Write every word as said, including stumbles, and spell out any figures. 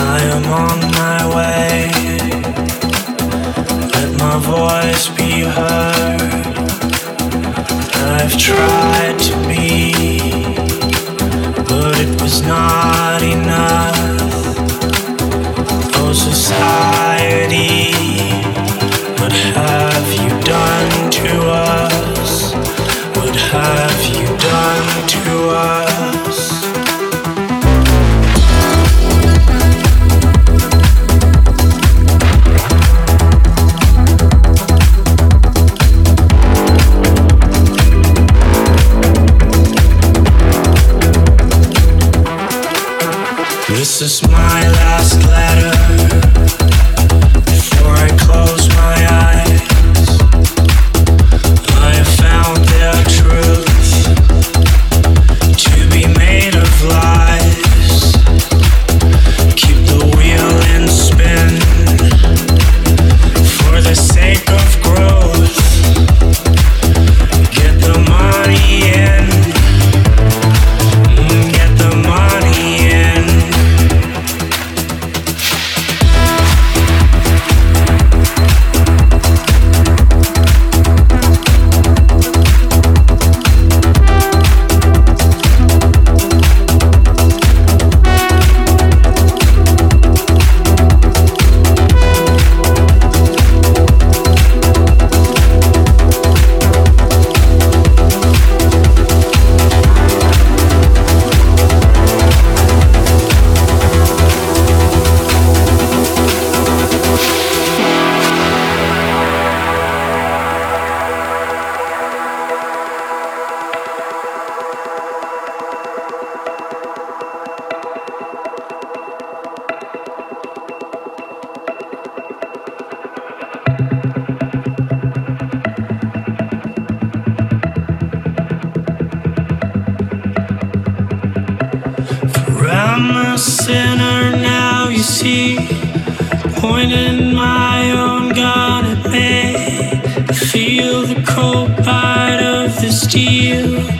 I am on my way. Let my voice be heard. I've tried to be, but it was not enough. Oh, society, what have you done to us? What have you done to us? This is my last letter before I close my eyes. I have found their truth to be made of lies. Keep the wheel in spin for the sake of growth. Get the money in, get the money in. Pointing my own gun at me, I feel the cold bite of the steel.